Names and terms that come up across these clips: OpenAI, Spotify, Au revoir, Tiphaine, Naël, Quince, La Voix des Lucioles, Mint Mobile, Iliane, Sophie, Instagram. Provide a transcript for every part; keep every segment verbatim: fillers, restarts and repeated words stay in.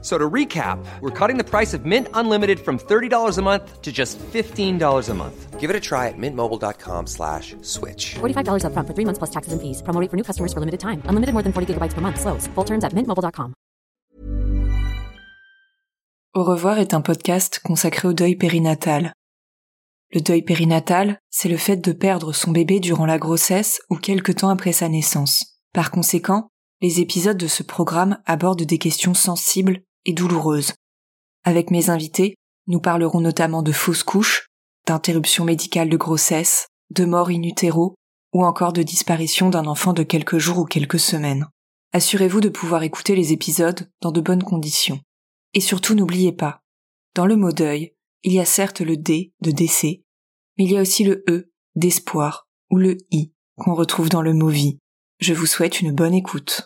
So to recap, we're cutting the price of Mint Unlimited from thirty dollars a month to just fifteen dollars a month. Give it a try at mintmobile.com slash switch. forty-five dollars up front for three months plus taxes and fees. Promo rate for new customers for limited time. Unlimited more than forty gigabytes per month. Slows full terms at mint mobile point com. Au revoir est un podcast consacré au deuil périnatal. Le deuil périnatal, c'est le fait de perdre son bébé durant la grossesse ou quelque temps après sa naissance. Par conséquent, les épisodes de ce programme abordent des questions sensibles et douloureuse. Avec mes invités, nous parlerons notamment de fausses couches, d'interruptions médicales de grossesse, de mort in utero, ou encore de disparition d'un enfant de quelques jours ou quelques semaines. Assurez-vous de pouvoir écouter les épisodes dans de bonnes conditions. Et surtout, n'oubliez pas, dans le mot deuil, il y a certes le D de décès, mais il y a aussi le E d'espoir, ou le I qu'on retrouve dans le mot vie. Je vous souhaite une bonne écoute.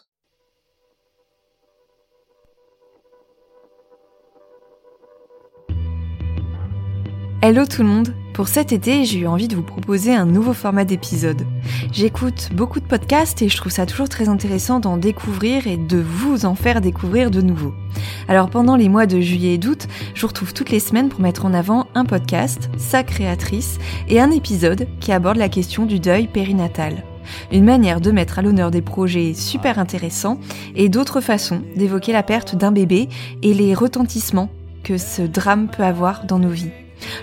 Hello tout le monde! Pour cet été, j'ai eu envie de vous proposer un nouveau format d'épisode. J'écoute beaucoup de podcasts et je trouve ça toujours très intéressant d'en découvrir et de vous en faire découvrir de nouveau. Alors pendant les mois de juillet et d'août, je vous retrouve toutes les semaines pour mettre en avant un podcast, sa créatrice et un épisode qui aborde la question du deuil périnatal. Une manière de mettre à l'honneur des projets super intéressants et d'autres façons d'évoquer la perte d'un bébé et les retentissements que ce drame peut avoir dans nos vies.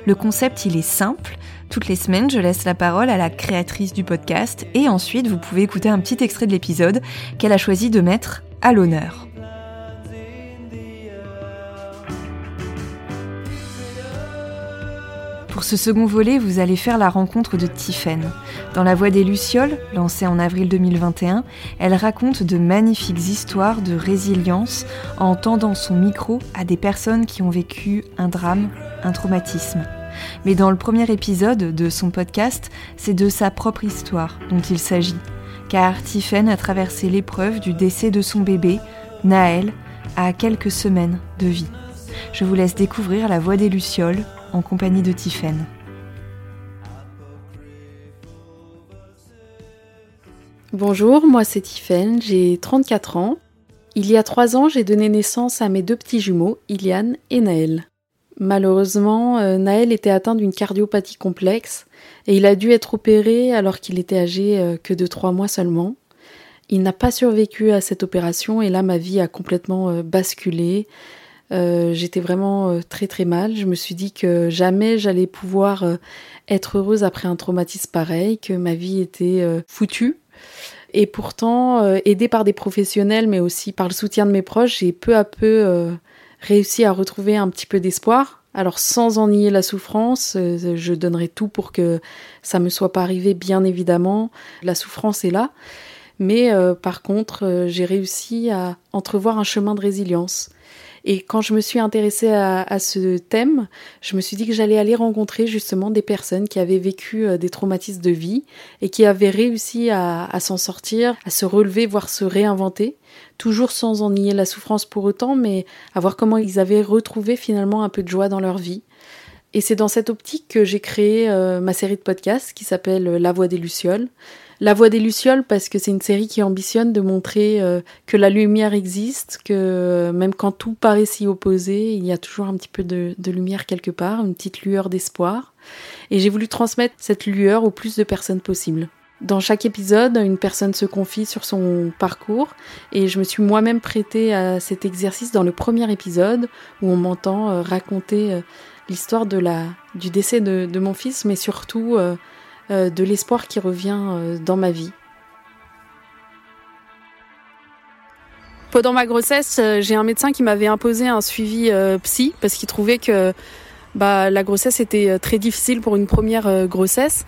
Le concept, il est simple. Toutes les semaines, je laisse la parole à la créatrice du podcast et ensuite, vous pouvez écouter un petit extrait de l'épisode qu'elle a choisi de mettre à l'honneur. Pour ce second volet, vous allez faire la rencontre de Tiphaine. Dans La Voix des Lucioles, lancée en avril deux mille vingt et un, elle raconte de magnifiques histoires de résilience en tendant son micro à des personnes qui ont vécu un drame, un traumatisme. Mais dans le premier épisode de son podcast, c'est de sa propre histoire dont il s'agit, car Tiphaine a traversé l'épreuve du décès de son bébé, Naël, à quelques semaines de vie. Je vous laisse découvrir La Voix des Lucioles, en compagnie de Tiphaine. Bonjour, moi c'est Tiphaine, j'ai trente-quatre ans. Il y a trois ans, j'ai donné naissance à mes deux petits jumeaux, Iliane et Naël. Malheureusement, Naël était atteint d'une cardiopathie complexe et il a dû être opéré alors qu'il était âgé que de trois mois seulement. Il n'a pas survécu à cette opération et là ma vie a complètement basculé. Euh, j'étais vraiment euh, très très mal. Je me suis dit que jamais j'allais pouvoir euh, être heureuse après un traumatisme pareil, que ma vie était euh, foutue. Et pourtant, euh, aidée par des professionnels, mais aussi par le soutien de mes proches, j'ai peu à peu euh, réussi à retrouver un petit peu d'espoir. Alors sans en nier la souffrance, euh, je donnerai tout pour que ça ne me soit pas arrivé, bien évidemment. La souffrance est là. Mais euh, par contre, euh, j'ai réussi à entrevoir un chemin de résilience. Et quand je me suis intéressée à, à ce thème, je me suis dit que j'allais aller rencontrer justement des personnes qui avaient vécu des traumatismes de vie et qui avaient réussi à, à s'en sortir, à se relever, voire se réinventer, toujours sans en nier la souffrance pour autant, mais à voir comment ils avaient retrouvé finalement un peu de joie dans leur vie. Et c'est dans cette optique que j'ai créé euh, ma série de podcasts qui s'appelle « La Voix des Lucioles ». La Voix des Lucioles parce que c'est une série qui ambitionne de montrer euh, que la lumière existe, que euh, même quand tout paraît s'y opposer, il y a toujours un petit peu de, de lumière quelque part, une petite lueur d'espoir. Et j'ai voulu transmettre cette lueur au plus de personnes possible. Dans chaque épisode, une personne se confie sur son parcours et je me suis moi-même prêtée à cet exercice dans le premier épisode où on m'entend euh, raconter euh, l'histoire de la, du décès de, de mon fils, mais surtout... Euh, de l'espoir qui revient dans ma vie. Pendant ma grossesse, j'ai un médecin qui m'avait imposé un suivi euh, psy parce qu'il trouvait que bah, la grossesse était très difficile pour une première euh, grossesse.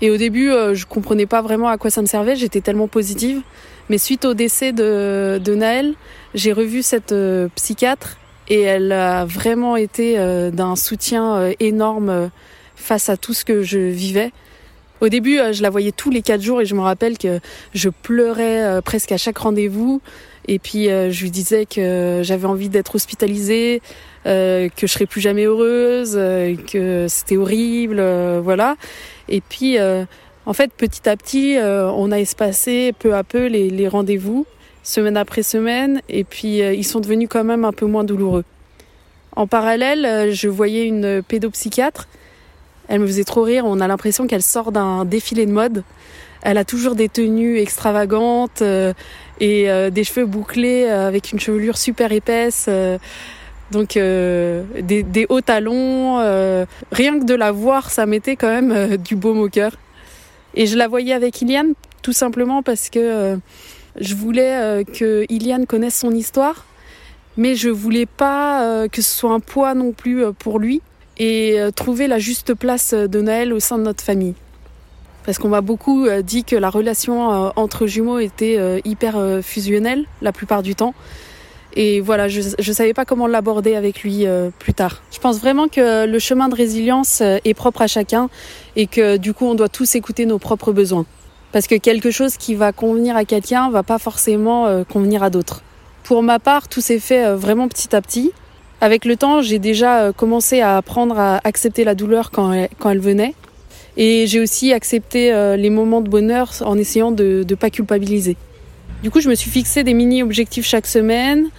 Et au début, euh, je comprenais pas vraiment à quoi ça me servait, j'étais tellement positive. Mais suite au décès de, de Naël, j'ai revu cette euh, psychiatre et elle a vraiment été euh, d'un soutien euh, énorme euh, face à tout ce que je vivais. Au début, je la voyais tous les quatre jours et je me rappelle que je pleurais presque à chaque rendez-vous. Et puis euh, je lui disais que j'avais envie d'être hospitalisée, euh, que je serais plus jamais heureuse, euh, que c'était horrible, euh, voilà. Et puis euh, en fait petit à petit euh, on a espacé peu à peu les, les rendez-vous, semaine après semaine, et puis euh, ils sont devenus quand même un peu moins douloureux. En parallèle, euh, je voyais une pédopsychiatre. Elle me faisait trop rire, on a l'impression qu'elle sort d'un défilé de mode. Elle a toujours des tenues extravagantes euh, et euh, des cheveux bouclés euh, avec une chevelure super épaisse. Euh, donc euh, des, des hauts talons. Euh, rien que de la voir, ça mettait quand même euh, du baume au cœur. Et je la voyais avec Iliane tout simplement parce que euh, je voulais euh, que Iliane connaisse son histoire. Mais je voulais pas euh, que ce soit un poids non plus euh, pour lui. Et trouver la juste place de Naël au sein de notre famille. Parce qu'on m'a beaucoup dit que la relation entre jumeaux était hyper fusionnelle la plupart du temps. Et voilà, je ne savais pas comment l'aborder avec lui plus tard. Je pense vraiment que le chemin de résilience est propre à chacun et que du coup on doit tous écouter nos propres besoins. Parce que quelque chose qui va convenir à quelqu'un ne va pas forcément convenir à d'autres. Pour ma part, tout s'est fait vraiment petit à petit. Avec le temps, j'ai déjà commencé à apprendre à accepter la douleur quand elle, quand elle venait. Et j'ai aussi accepté les moments de bonheur en essayant de ne pas culpabiliser. Du coup, je me suis fixé des mini-objectifs chaque semaine.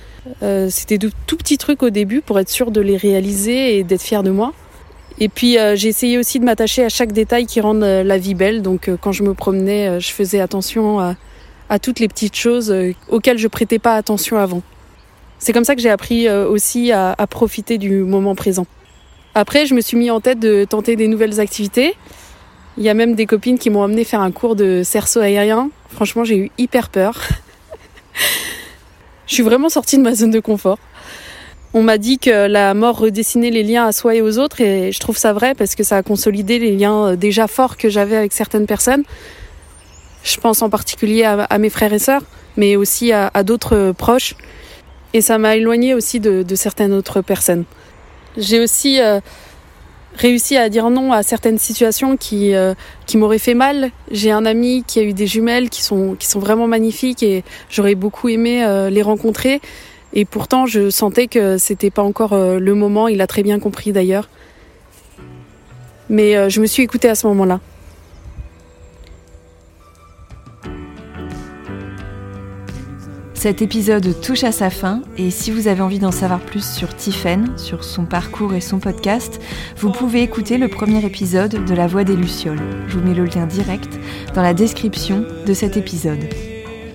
Euh, c'était de tout petits trucs au début pour être sûre de les réaliser et d'être fière de moi. Et puis, euh, j'ai essayé aussi de m'attacher à chaque détail qui rend la vie belle. Donc, euh, quand je me promenais, je faisais attention à, à toutes les petites choses auxquelles je ne prêtais pas attention avant. C'est comme ça que j'ai appris aussi à, à profiter du moment présent. Après, je me suis mis en tête de tenter des nouvelles activités. Il y a même des copines qui m'ont amené faire un cours de cerceau aérien. Franchement, j'ai eu hyper peur. Je suis vraiment sortie de ma zone de confort. On m'a dit que la mort redessinait les liens à soi et aux autres, et je trouve ça vrai parce que ça a consolidé les liens déjà forts que j'avais avec certaines personnes. Je pense en particulier à, à mes frères et sœurs, mais aussi à, à d'autres proches. Et ça m'a éloignée aussi de, de certaines autres personnes. J'ai aussi euh, réussi à dire non à certaines situations qui, euh, qui m'auraient fait mal. J'ai un ami qui a eu des jumelles qui sont, qui sont vraiment magnifiques et j'aurais beaucoup aimé euh, les rencontrer. Et pourtant, je sentais que c'était pas encore euh, le moment. Il a très bien compris d'ailleurs. Mais euh, je me suis écoutée à ce moment-là. Cet épisode touche à sa fin et si vous avez envie d'en savoir plus sur Tiphaine, sur son parcours et son podcast, vous pouvez écouter le premier épisode de La Voix des Lucioles. Je vous mets le lien direct dans la description de cet épisode.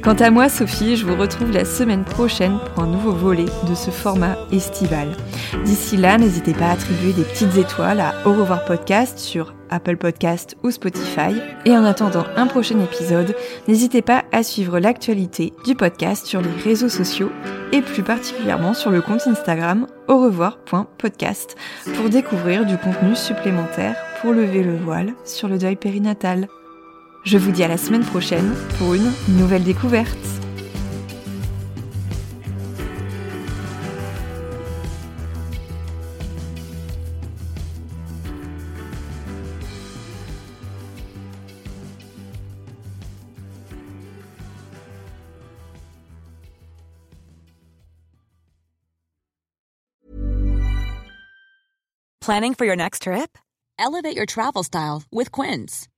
Quant à moi, Sophie, je vous retrouve la semaine prochaine pour un nouveau volet de ce format estival. D'ici là, n'hésitez pas à attribuer des petites étoiles à Au revoir podcast sur Apple Podcast ou Spotify. Et en attendant un prochain épisode, n'hésitez pas à suivre l'actualité du podcast sur les réseaux sociaux et plus particulièrement sur le compte Instagram au revoir.podcast pour découvrir du contenu supplémentaire pour lever le voile sur le deuil périnatal. Je vous dis à la semaine prochaine pour une nouvelle découverte. Planning for your next trip? Elevate your travel style with Quince.